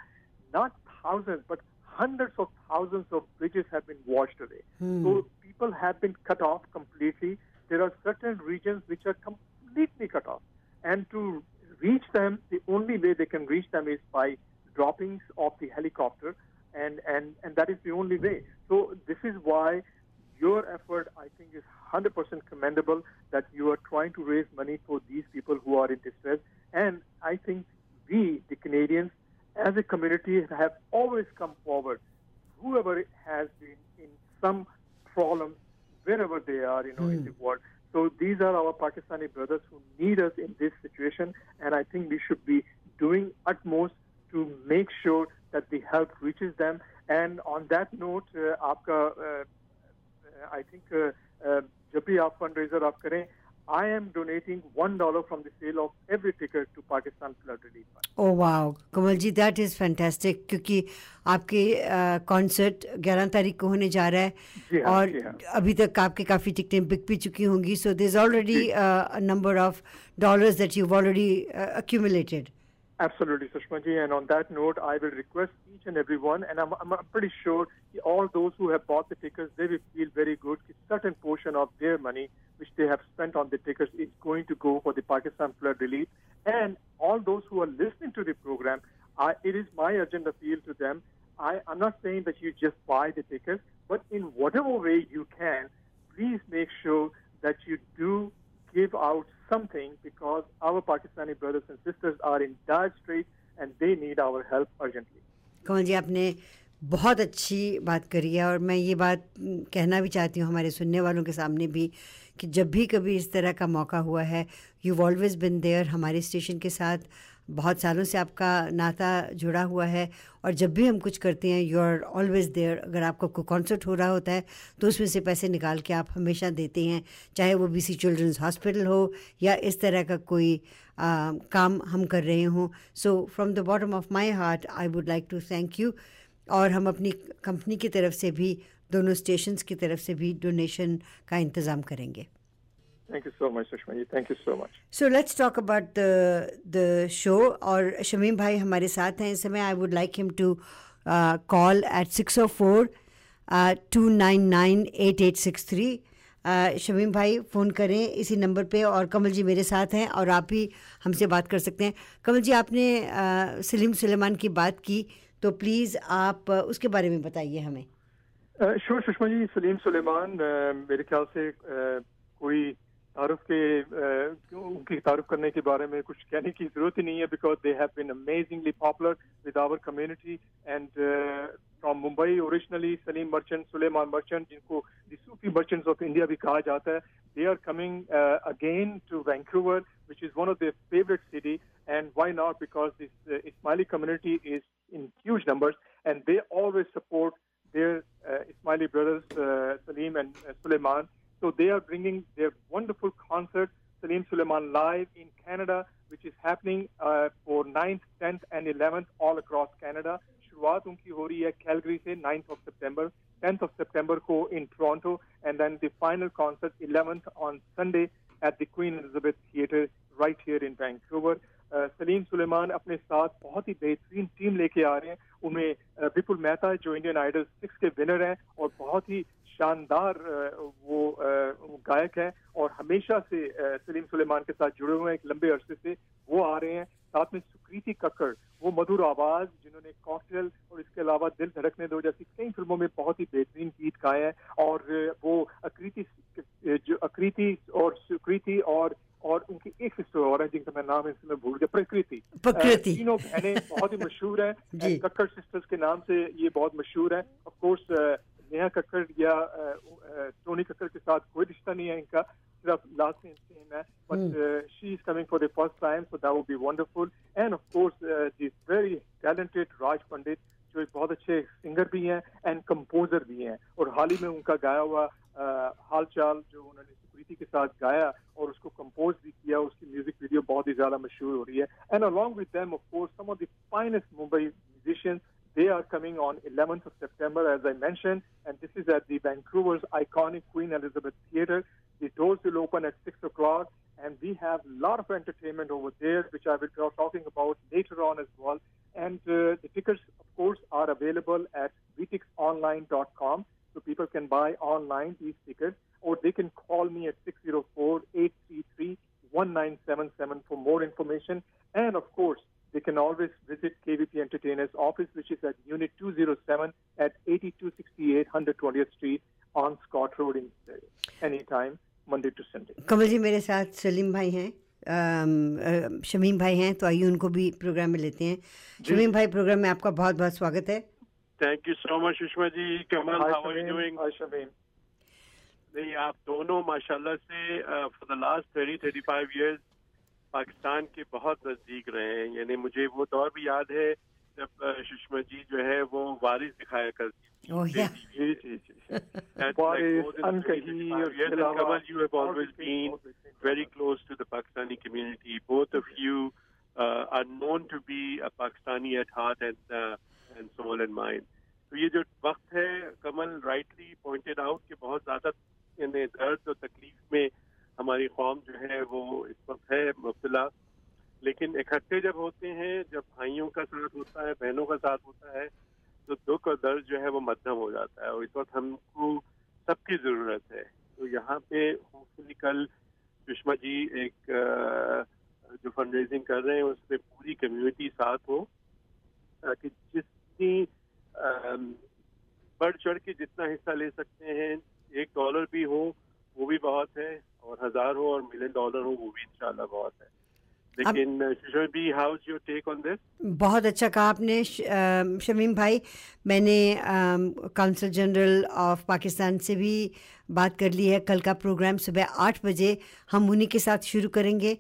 not thousands but hundreds of thousands of bridges have been washed away. So people have been cut off completely. There are certain regions which are completely cut off, and to reach them, the only way they can reach them is by droppings of the helicopter. And that is the only way. So this is why your effort, I think, is 100% commendable, that you are trying to raise money for these people who are in distress. And I think we, the Canadians, as a community, have always come forward. Whoever has been in some problems wherever they are, in the world. So these are our Pakistani brothers who need us in this situation, and I think we should be doing utmost to make sure that the help reaches them. And on that note, I think jab bhi aap fundraiser aap karein, I am donating $1 from the sale of every ticket to Pakistan Flood Relief Fund. Oh wow, Kamalji, that is fantastic. क्योंकि आपके concert 11 तारीख को होने जा रहा है और अभी तक आपके काफी टिकटें बिक भी चुकी होंगी. So there's already a number of dollars that you've already accumulated. Absolutely, Sushma ji. And on that note, I will request each and everyone, and I'm pretty sure all those who have bought the tickets, they will feel very good. A certain portion of their money, which they have spent on the tickets, is going to go for the Pakistan flood relief. And all those who are listening to the program, it is my urgent appeal to them. I'm not saying that you just buy the tickets, but in whatever way you can, please make sure that you do give out something, because our Pakistani brothers and sisters are in dire straits and they need our help urgently. Kamal ji, आपने बहुत अच्छी बात करी है और मैं ये बात कहना भी चाहती हूँ हमारे सुनने वालों के सामने भी कि जब भी कभी इस तरह का मौका हुआ है, you've always been there. हमारे स्टेशन के साथ बहुत सालों से आपका नाता जुड़ा हुआ है और जब भी हम कुछ करते हैं, you're always there. अगर आपका कोई कॉन्सर्ट हो रहा होता है तो उसमें से पैसे निकाल के आप हमेशा देते हैं, चाहे वो बीसी चिल्ड्रंस हॉस्पिटल हो या इस तरह का कोई काम हम कर रहे हों. So from the bottom of my heart I would like to thank you. और हम अपनी कंपनी की तरफ से भी, दोनों स्टेशंस की तरफ से भी डोनेशन का इंतज़ाम करेंगे. Thank you so much, Sushma ji. Thank you so much. So let's talk about the show. और शमीम भाई हमारे साथ हैं इस समय. I would like him to call at 604-299-8863. Shamim भाई फ़ोन करें इसी नंबर पे और कमल जी मेरे साथ हैं और आप भी हमसे बात कर सकते हैं. कमल जी, आपने सलीम सुलेमान की बात की तो प्लीज़ आप उसके बारे में बताइए हमें. श्योर सुषमा जी. सलीम सुलेमान मेरे ख्याल से कोई तारुफ के उनकी तारुफ करने के बारे में कुछ कहने की ज़रूरत ही नहीं है, because they have been amazingly popular with our community. And from Mumbai originally, Salim merchant, Sulaiman merchant, जिनको the Sufi merchants of India भी कहा जाता है, they are coming again to Vancouver, which is one of their favorite city, and why not? Because this Ismaili community is in huge numbers, and they always support their Ismaili brothers, Salim and Suleiman. So they are bringing their wonderful concert, Salim Suleiman Live in Canada, which is happening for 9th, 10th, and 11th all across Canada. शुरुआत उनकी हो रही है Calgary से 9th of September, 10th of September को in Toronto, and then the final concert 11th on Sunday at the Queen Elizabeth Theatre right here in Vancouver. Salim Suleiman अपने साथ बहुत ही बेहतरीन टीम लेके आ रहे हैं. उनमें विपुल मेहता जो इंडियन आइडल 6 के विनर हैं और बहुत ही शानदार वो गायक हैं और हमेशा से सलीम सुलेमान के साथ जुड़े हुए हैं एक लंबे अरसे से, वो आ रहे हैं. साथ में सुकृति कक्कड़, वो मधुर आवाज़ जिन्होंने कॉकटेल और इसके अलावा दिल धड़कने दो जैसी कई फिल्मों में बहुत ही बेहतरीन गीत गाए हैं, और वो अकृति और सुकृति और उनकी एक सिस्टर और है जिनका मैं नाम इसमें भूल गया, प्रकृति, तीनों बहनें बहुत ही मशहूर हैं. कक्कड़ सिस्टर्स के नाम से ये बहुत मशहूर हैं. ऑफकोर्स नेहा कक्कड़ या टोनी कक्कड़ के साथ कोई रिश्ता नहीं है इनका, सिर्फ लास्ट नेम सेम है, but she is coming for the first time, so that would be wonderful. And of course this very talented Raj Pandit जो एक बहुत अच्छे सिंगर भी हैं एंड कंपोजर भी हैं, और हाल ही में उनका गाया हुआ हालचाल जो उन्होंने सुकृति के साथ गाया और उसको कंपोज भी किया, उसकी म्यूजिक वीडियो बहुत ही ज्यादा मशहूर हो रही है. And along with them of course some of the finest Mumbai musicians. They are coming on 11th of September, as I mentioned, and this is at the Vancouver's iconic Queen Elizabeth Theatre. The doors will open at 6 o'clock, and we have a lot of entertainment over there, which I will be talking about later on as well. And the tickets, of course, are available at vtixonline.com, so people can buy online these tickets, or they can call me at 604-833-1977 for more information. And, of course, they can always visit KVP Entertainers office, which is at Unit 207 at 8268 120th Street on Scott Road in anytime, Monday to Sunday. Kamal ji मेरे साथ सलीम भाई हैं, शमीम भाई हैं, तो आइए उनको भी प्रोग्राम में लेते हैं. शमीम भाई, प्रोग्राम में आपका बहुत बहुत स्वागत है. Thank you so much, Ushma ji. Kamal, how are you doing? Hi, Shamim. आप दोनों माशाल्लाह से for the last 30-35 years Pakistan के बहुत नजदीक रहे हैं. यानी मुझे वो दौर भी याद है जब सुषमा जी जो है वो वारिस दिखाया करती थी. Oh yeah. Kamal, you have always been very close to the Pakistani community. Both of you are known to be a Pakistani at heart and soul and mind. तो ये जो वक्त है कमल राइटली पॉइंटेड आउट कि बहुत ज्यादा यानी दर्द और तकलीफ में हमारी कौम जो है वो इस वक्त है मुब्तला. लेकिन इकट्ठे जब होते हैं, जब भाइयों का साथ होता है, बहनों का साथ होता है, तो दुख और दर्द जो है वो मध्यम हो जाता है और इस वक्त हमको सबकी जरूरत है. तो यहाँ पे होपफुली कल सुषमा जी एक जो फंड रेजिंग कर रहे हैं उस पर पूरी कम्युनिटी साथ हो ताकि जितनी बढ़ चढ़ के जितना हिस्सा ले सकते हैं, $1 भी हो वो भी बहुत है और 1000 हो और $1,000,000 हो वो भी इंशाल्लाह बहुत है. लेकिन शमीम भाई, how is your take on this? बहुत अच्छा कहा आपने शमीम भाई. मैंने काउंसल जनरल ऑफ पाकिस्तान से भी बात कर ली है. कल का प्रोग्राम सुबह 8 बजे हम उन्हीं के साथ शुरू करेंगे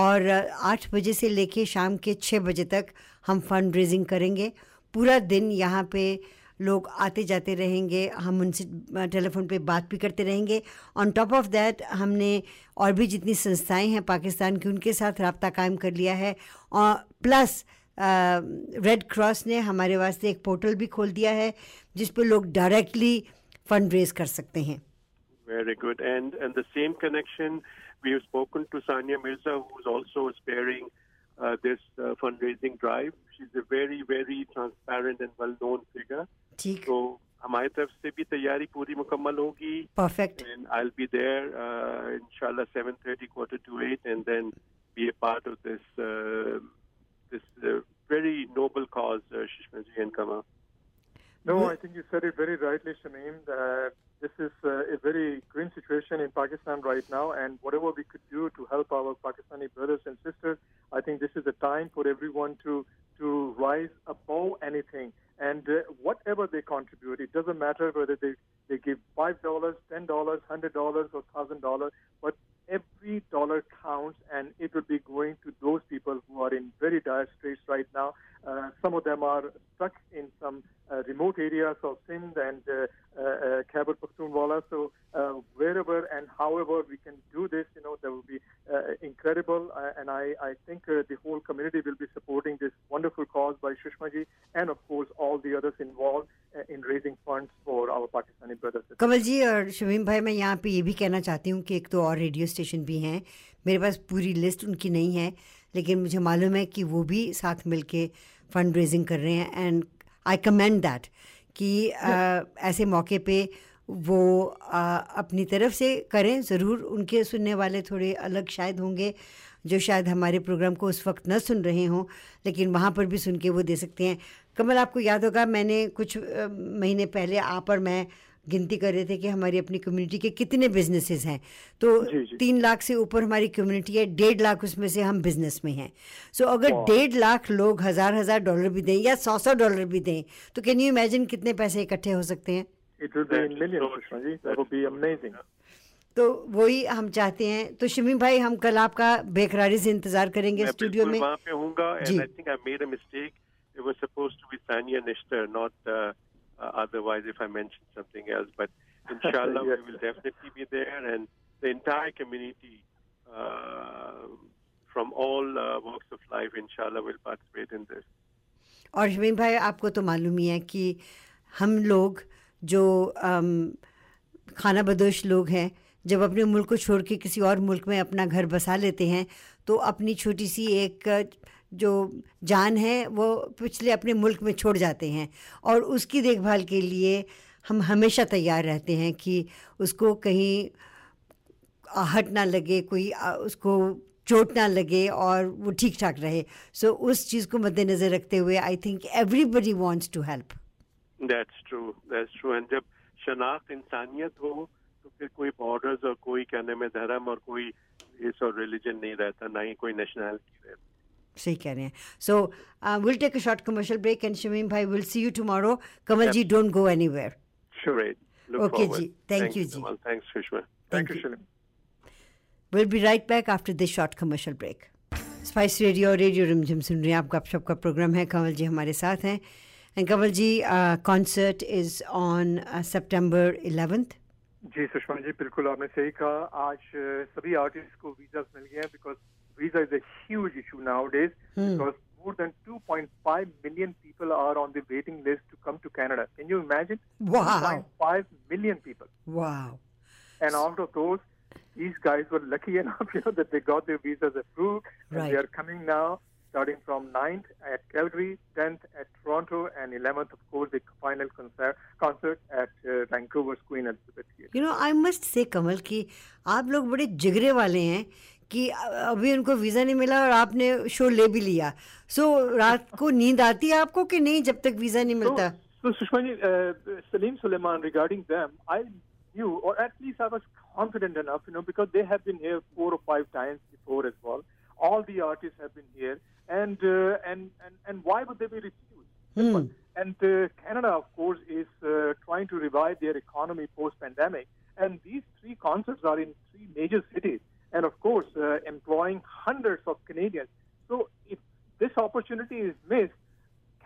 और 8 बजे से लेके शाम के 6 बजे तक हम फंड रेजिंग करेंगे. पूरा दिन यहाँ पे लोग आते जाते रहेंगे, हम उनसे टेलीफोन पे बात भी करते रहेंगे. ऑन टॉप ऑफ दैट हमने और भी जितनी संस्थाएं हैं पाकिस्तान की उनके साथ रब्ता कायम कर लिया है और प्लस रेड क्रॉस ने हमारे वास्ते एक पोर्टल भी खोल दिया है जिस पर लोग डायरेक्टली फंड रेज कर सकते हैं. Very good. And the same connection we have spoken to Sania Mirza who is also sparing this fundraising drive. She's a very transparent and well-known figure. So, हमारी तरफ से भी तैयारी पूरी मुकम्मल होगी. Perfect. And I'll be there, inshallah, 7:30, 7:45, and then be a part of this this very noble cause, Shishma ji and Kamal. No, I think you said it very rightly, Shameem. This is a very grim situation in Pakistan right now, and whatever we could do to help our Pakistani brothers and sisters, I think this is a time for everyone to rise above anything. And whatever they contribute, it doesn't matter whether they give $5, $10, $100, or $1,000, but every dollar counts, and it will be going to those people who are in very dire straits right now. Some of them are stuck in some remote areas of Sindh and Khyber Pakhtunkhwa. So wherever and however we can do this, that will be incredible. And I think the whole community will be supporting this wonderful cause by Sushma ji and, of course, all the others involved in raising funds for our Pakistani brothers. Kamal ji और शमीम भाई, मैं यहाँ पे ये भी कहना चाहती हूँ कि एक तो और रेडियो स्टेशन भी हैं. मेरे पास पूरी लिस्ट उनकी नहीं है लेकिन मुझे मालूम है कि वो भी साथ मिलके फंड रेजिंग कर रहे हैं. एंड आई कमेंड दैट कि ऐसे मौके पे वो अपनी तरफ से करें. ज़रूर उनके सुनने वाले थोड़े अलग शायद होंगे जो शायद हमारे प्रोग्राम को उस वक्त न सुन रहे हों, लेकिन वहाँ पर भी सुन के वो दे सकते हैं. कमल, आपको याद होगा मैंने कुछ महीने पहले आप और मैं गिनती कर रहे थे कि हमारी अपनी कम्युनिटी के कितने बिजनेसेस हैं. तो 3 लाख से ऊपर हमारी कम्युनिटी है, 1.5 लाख उसमें से हम बिजनेस में हैं. सो अगर 1.5 लाख लोग हजार डॉलर भी दें या $100 डॉलर भी दें तो कैन यू इमेजिन कितने पैसे इकट्ठे हो सकते हैं? तो वही हम चाहते हैं. तो शमीम भाई, हम कल आपका बेकरारी से इंतजार करेंगे स्टूडियो में. Otherwise, if I mention something else, but inshallah, yes. We will definitely be there, and the entire community from all walks of life, inshallah, will participate in this. और शमीम भाई, आपको तो मालूम ही है कि हम लोग जो खाना बदोश लोग हैं, जब अपने मुल्क को छोड़ के किसी और मुल्क में अपना घर बसा लेते हैं तो अपनी छोटी सी एक जो जान है वो पिछले अपने मुल्क में छोड़ जाते हैं और उसकी देखभाल के लिए हम हमेशा तैयार रहते हैं कि उसको कहीं आहट ना लगे, कोई उसको चोट ना लगे और वो ठीक ठाक रहे. सो उस चीज़ को मद्देनज़र रखते हुए I think everybody wants to help. That's true. And जब शनाख्त इंसानियत हो तो फिर कोई बॉर्डर्स और कोई कहने में धर्म और कोई इस और रिलीजन नहीं रहता, ना ही कोई नेशनैलिटी रहती. सही कह रहे हैं. So we'll take a short commercial break and Shamim bhai, we'll see you tomorrow. Kamal ji, don't go anywhere. Sure. Look okay forward. Ji. Thank you ji. Kamal. Thanks Sushma. Thank you Shamim. We'll be right back after this short commercial break. Spice Radio और radio Rimjhim सुन रहे हैं आप. गपशप का programme है. कंवल जी हमारे साथ हैं. And Kanwal ji, concert is on September 11th. जी सुषमा जी, बिल्कुल आपने सही कहा. आज सभी आर्टिस्ट को वीज़ा मिल गए हैं because visa is a huge issue nowadays because more than 2.5 million people are on the waiting list to come to Canada. Can you imagine? Wow. 2.5 million people. Wow. And out of those, these guys were lucky enough, you know, that they got their visas approved. Right. And they are coming now, starting from 9th at Calgary, 10th at Toronto, and 11th, of course, the final concert at Vancouver's Queen Elizabeth Theatre. You know, I must say, Kamal, ki aap log bade jigre wale hain कि अभी उनको visa नहीं मिला और आपने show ले भी लिया. सो रात को नींद आती है आपको कि नहीं जब तक वीज़ा नहीं मिलता? So Sushma ji, Salim Suleiman, regarding them, I knew, or at least I was confident enough, you know, because they have been here 4 or 5 times before as well. All the artists have been here, and why would they be refused? And Canada, of course, is trying to revive their economy post-pandemic, and these 3 concerts are in 3 major cities. And of course, employing hundreds of Canadians. So if this opportunity is missed,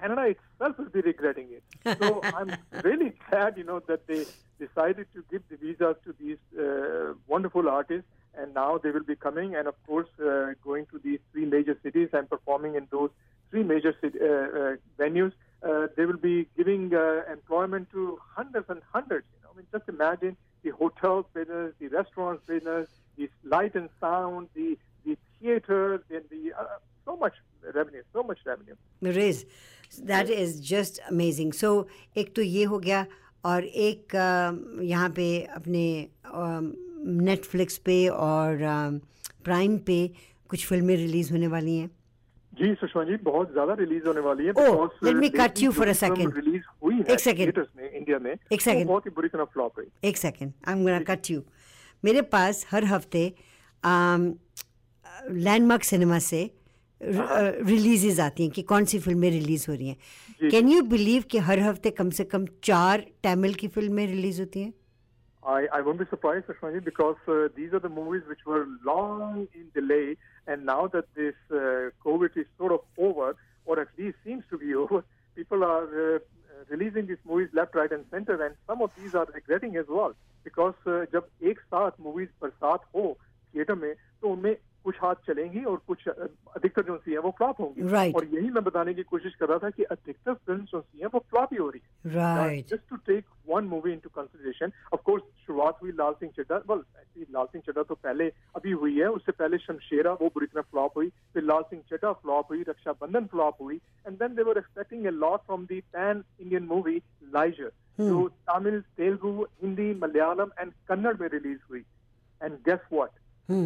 Canada itself will be regretting it. So I'm really glad, you know, that they decided to give the visas to these wonderful artists. And now they will be coming and, of course, going to these 3 major cities and performing in those 3 major venues. They will be giving employment to hundreds and hundreds. You know, I mean, just imagine the hotel business, the restaurant business, the light and sound, the theatres, and the so much revenue. Riz, that is just amazing. So, एक तो ये हो गया और एक यहाँ पे अपने Netflix पे और Prime पे कुछ फिल्में रिलीज होने वाली हैं. जी सुषमा जी, बहुत ज़्यादा रिलीज होने वाली है. Let me cut you for a second. Release हुई है थिएटर्स में इंडिया में, बहुत ही बुरी तरह फ्लॉप हुई. एक second, I am gonna cut you. मेरे पास हर हफ्ते लैंडमार्क सिनेमा से रिलीजेज आती हैं कि कौन सी फिल्में रिलीज़ हो रही हैं. कैन यू बिलीव कि हर हफ्ते कम से कम 4 तमिल की फिल्में रिलीज़ होती हैं? I won't be surprised, Sushma ji, because these are the movies which were long in delay, and now that this COVID is sort of over, or at least seems to be over, people are releasing these movies left, right, and center, and some of these are regretting as well, because जब एक साथ movies बरसात हो theater में, तो उनमें कुछ हाथ चलेंगी और कुछ अधिकतर जो सी हैं वो फ्लॉप होंगी. Right. और यही मैं बताने की कोशिश कर रहा था कि अधिकतर फिल्म जो सी हैं वो फ्लॉप ही हो रही है. Just to take one movie into consideration, of course शुरुआत हुई लाल सिंह चड्ढा. वेल एक्चुअली लाल सिंह चड्ढा तो पहले अभी हुई है, उससे पहले शमशेरा वो बुरी तरह फ्लॉप हुई, फिर लाल सिंह चड्ढा फ्लॉप हुई, रक्षा बंधन फ्लॉप हुई, and then they were expecting a lot from the pan Indian movie Liger. तो तमिल, तेलुगु, हिंदी, मलयालम एंड कन्नड़ में रिलीज हुई, एंड गेस व्हाट,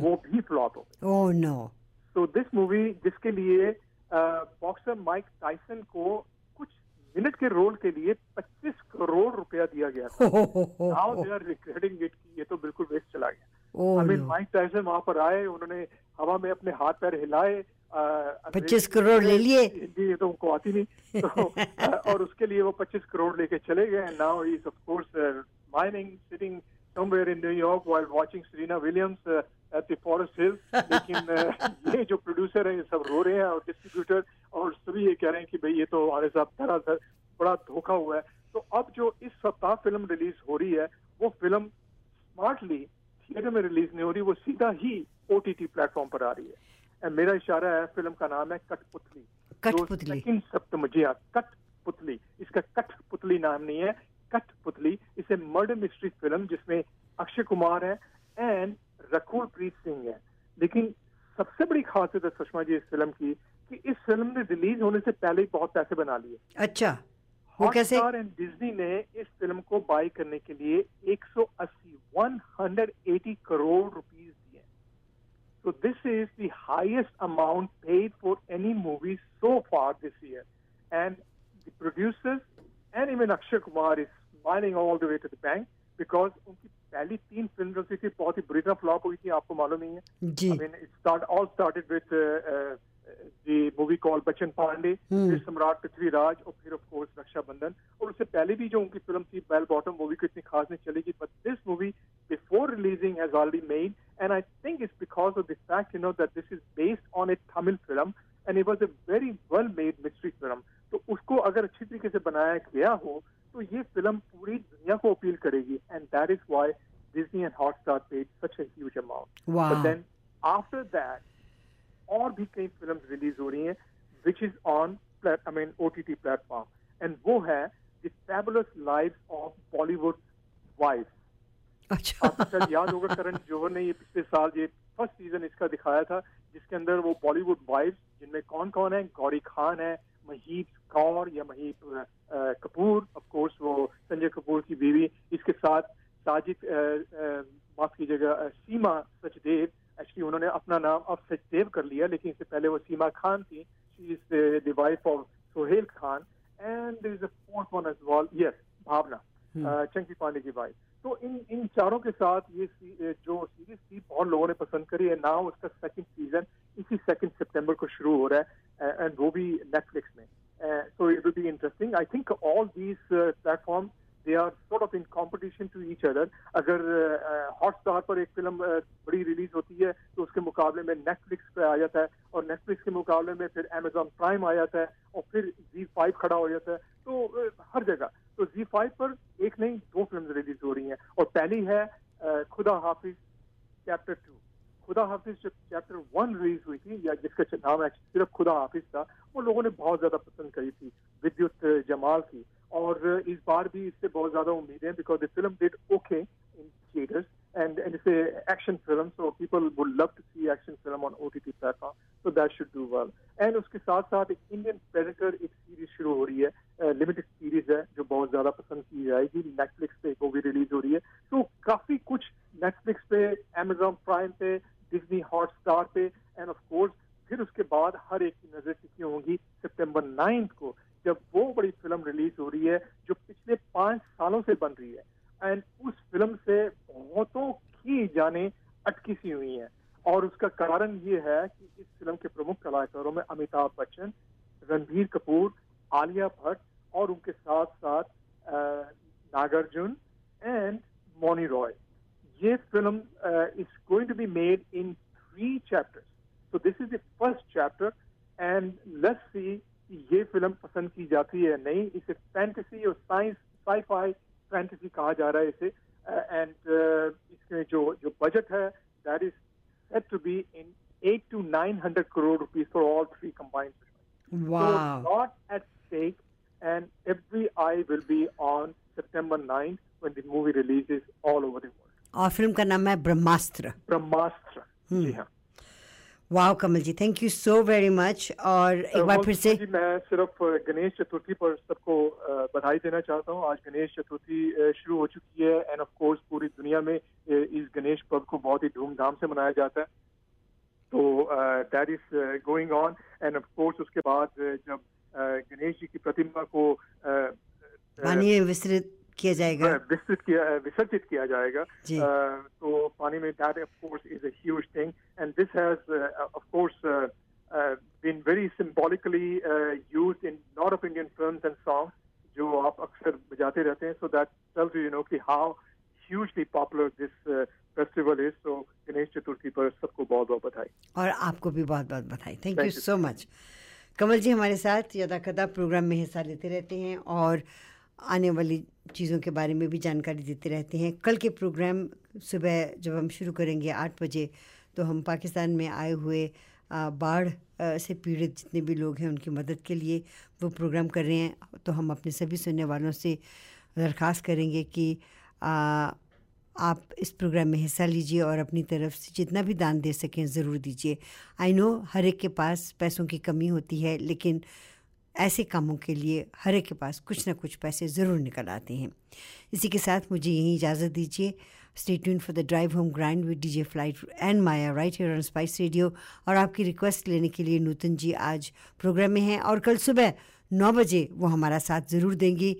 वो भी फ्लॉप हो गई. Oh no. So this movie जिसके लिए बॉक्सर माइक टाइसन को कुछ मिनट के रोल के लिए 25 करोड़ रुपया दिया गया था. Now they are regretting it कि ये तो बिल्कुल वेस्ट चला गया. आई मीन माइक टाइसन वहां पर आए, उन्होंने हवा में अपने हाथ पैर हिलाए, 25 करोड़ ले लिए. हिंदी ये तो उनको आती नहीं, तो और उसके लिए वो 25 करोड़ लेके चले गए. Now he is of course mining, sitting somewhere in New York while watching Serena Williams at the Forest Hills. लेकिन ये जो प्रोड्यूसर हैं ये सब रो रहे हैं, और डिस्ट्रीब्यूटर और सभी ये कह रहे हैं कि भाई ये तो हमारे साथ दरअसल बड़ा धोखा हुआ है. तो अब जो इस सप्ताह फिल्म रिलीज हो रही है वो फिल्म स्मार्टली थिएटर में रिलीज नहीं हो रही, वो सीधा ही OTT प्लेटफॉर्म पर आ रही है. मेरा इशारा है, फिल्म का नाम है कठपुतली. कठपुतली, 2 सितंबर, जी हाँ, कठपुतली. इसका कठपुतली नाम नहीं है, कठपुतली. इस ए मर्डर मिस्ट्री फिल्म जिसमें अक्षय कुमार है एंड रकुलप्रीत सिंह है. लेकिन सबसे बड़ी खासियत है सुषमा जी इस फिल्म की कि इस फिल्म ने रिलीज होने से पहले ही बहुत पैसे बना लिए. अच्छा, वो कैसे? हॉटस्टार एंड डिज्नी ने इस फिल्म को बाय करने के लिए 180 करोड़ रुपीस दिए. तो this is the highest amount paid for any movie so far this year, and the producers and even Akshay Kumar is smiling all the way to the bank because उनकी पहली 3 फिल्में जो थी बहुत ही बुरी तरह फ्लॉप हुई थी, आपको मालूम ही है. I mean, it all started with the called Bachchan Pandey, फिर सम्राट पृथ्वी राज और फिर ऑफ कोर्स रक्षाबंधन. और उससे पहले भी जो उनकी फिल्म थी बेल बॉटम, वो भी कोई इतनी खास नहीं चलेगी. But this movie before releasing has already made, and I think it's because of the fact you know that this is based on a Tamil film and it was a very well made mystery film. तो उसको अगर अच्छी तरीके से बनाया गया हो तो ये फिल्म पूरी दुनिया को अपील करेगी, and that is why Disney and Hotstar paid such a huge amount. Wow. But then after that, और भी कई फिल्म रिलीज हो रही हैं which is on OTT platform, and वो है The Fabulous Lives of Bollywood Wives. अच्छा, आपको शायद याद होगा करण जौहर ने ये पिछले साल ये फर्स्ट सीजन इसका दिखाया था, जिसके अंदर वो बॉलीवुड वाइफ्स जिनमें कौन कौन है, गौरी खान है, महीप कौर या महीप कपूर, ऑफ कोर्स वो संजय कपूर की बीवी, इसके साथ साजिद माफ कीजिएगा सीमा सचदेव, एक्चुअली उन्होंने अपना नाम अब सचदेव कर लिया, लेकिन इससे पहले वो सीमा खान थी. She is the wife of Sohail Khan, and there is a fourth one as well, yes भावना चंकी पांडे की वाइफ. तो इन चारों के साथ ये जो सीरीज थी बहुत लोगों ने पसंद करी है. नाउ उसका सेकंड सीजन इसी 2 सितंबर को शुरू हो रहा है, एंड वो भी नेटफ्लिक्स में. So it will be interesting. I think all these platform they are sort of in competition to each other. अगर Hotstar पर एक फिल्म बड़ी रिलीज होती है तो उसके मुकाबले में Netflix पे आ जाता है, और Netflix के मुकाबले में फिर Amazon Prime आ जाता है, और फिर Z5 खड़ा हो जाता है. तो हर जगह तो Z5 पर एक नहीं दो फिल्म रिलीज हो रही हैं, और पहली है खुदा हाफिज चैप्टर 2. खुदा हाफिज जब चैप्टर 1 रिलीज हुई थी, या जिसका नाम सिर्फ खुदा हाफिज था, वो लोगों ने बहुत ज्यादा पसंद करी थी विद्युत जमाल की, और इस बार भी इससे बहुत ज्यादा उम्मीदें हैं because the film did okay in theatres, and it's a action film, so people would love to see action film on OTT platform, so that should do well. And उसके साथ साथ एक इंडियन प्रेडेटर एक series शुरू हो रही है, limited series है जो बहुत ज्यादा पसंद की जाएगी. नेटफ्लिक्स पे वो भी रिलीज हो रही है. तो काफी कुछ नेटफ्लिक्स पे, Amazon प्राइम पे, डिज्नी हॉटस्टार पे, एंड ऑफ कोर्स फिर उसके बाद हर एक की नजर टिकी होंगी सितंबर 9 को, जब वो बड़ी फिल्म रिलीज हो रही है जो पिछले 5 सालों से बन रही है, एंड उस फिल्म से बहुतों की जानें अटकी सी हुई हैं. और उसका कारण ये है कि इस फिल्म के प्रमुख कलाकारों में अमिताभ बच्चन, रणबीर कपूर, आलिया भट्ट, और उनके साथ साथ नागार्जुन एंड मौनी रॉय. ये film is going to be made in 3 chapters, so this is the first chapter, and let's see ये फिल्म पसंद की जाती है नहीं. इसे फैंटेसी और साइंस साईफाई फैंटेसी कहा जा रहा है इसे, एंड इसके जो बजट है that is set to be in 800 to 900 crore rupees for all 3 combined. Wow. So lot at stake, and every eye will be on September 9th when the movie releases all over the world. और film का नाम है ब्रह्मास्त्र. जी हाँ. Wow Kamal ji, thank you so very much. और एक बार फिर से जी, मैं सिर्फ गणेश चतुर्थी पर सबको बधाई देना चाहता हूँ. आज गणेश चतुर्थी शुरू हो चुकी है, एंड ऑफ कोर्स पूरी दुनिया में इस गणेश पर्व को बहुत ही धूमधाम से मनाया जाता है. तो that is going on, and of course उसके बाद जब गणेश जी की प्रतिमा को पानी विसर्जित किया जाएगा, विसर्जित किया जाएगा, तो पानी में, that of course is a huge thing, and this has of course been very symbolically used in lot of Indian films and songs jo aap aksar bajate rehte hain, so that tells you know ki how hugely popular this festival is. So Ganesh Chaturthi par sabko bahut bahut badhai, aur aapko bhi bahut bahut badhai. Thank you so much kamal ji. Hamare sath yadakada program mein hissa lete rehte hain aur आने वाली चीज़ों के बारे में भी जानकारी देते रहते हैं. कल के प्रोग्राम सुबह जब हम शुरू करेंगे 8 बजे, तो हम पाकिस्तान में आए हुए बाढ़ से पीड़ित जितने भी लोग हैं उनकी मदद के लिए वो प्रोग्राम कर रहे हैं. तो हम अपने सभी सुनने वालों से दरख्वास्त करेंगे कि आप इस प्रोग्राम में हिस्सा लीजिए और अपनी तरफ से जितना भी दान दे सकें ज़रूर दीजिए. आई नो हर एक के पास पैसों की कमी होती है, लेकिन ऐसे कामों के लिए हर एक के पास कुछ ना कुछ पैसे ज़रूर निकल आते हैं. इसी के साथ मुझे यही इजाज़त दीजिए. Stay tuned for the drive home grind with DJ Flight and Maya right here on Spice Radio. और आपकी रिक्वेस्ट लेने के लिए नूतन जी आज प्रोग्राम में हैं, और कल सुबह 9 बजे वो हमारा साथ ज़रूर देंगी,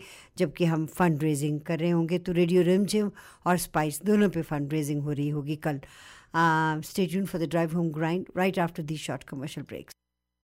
जबकि हम फंड रेजिंग कर रहे होंगे. तो रेडियो रिमझिम और स्पाइस दोनों पे फंड रेजिंग हो रही होगी कल. Stay tuned for the drive home grind right after the short commercial breaks.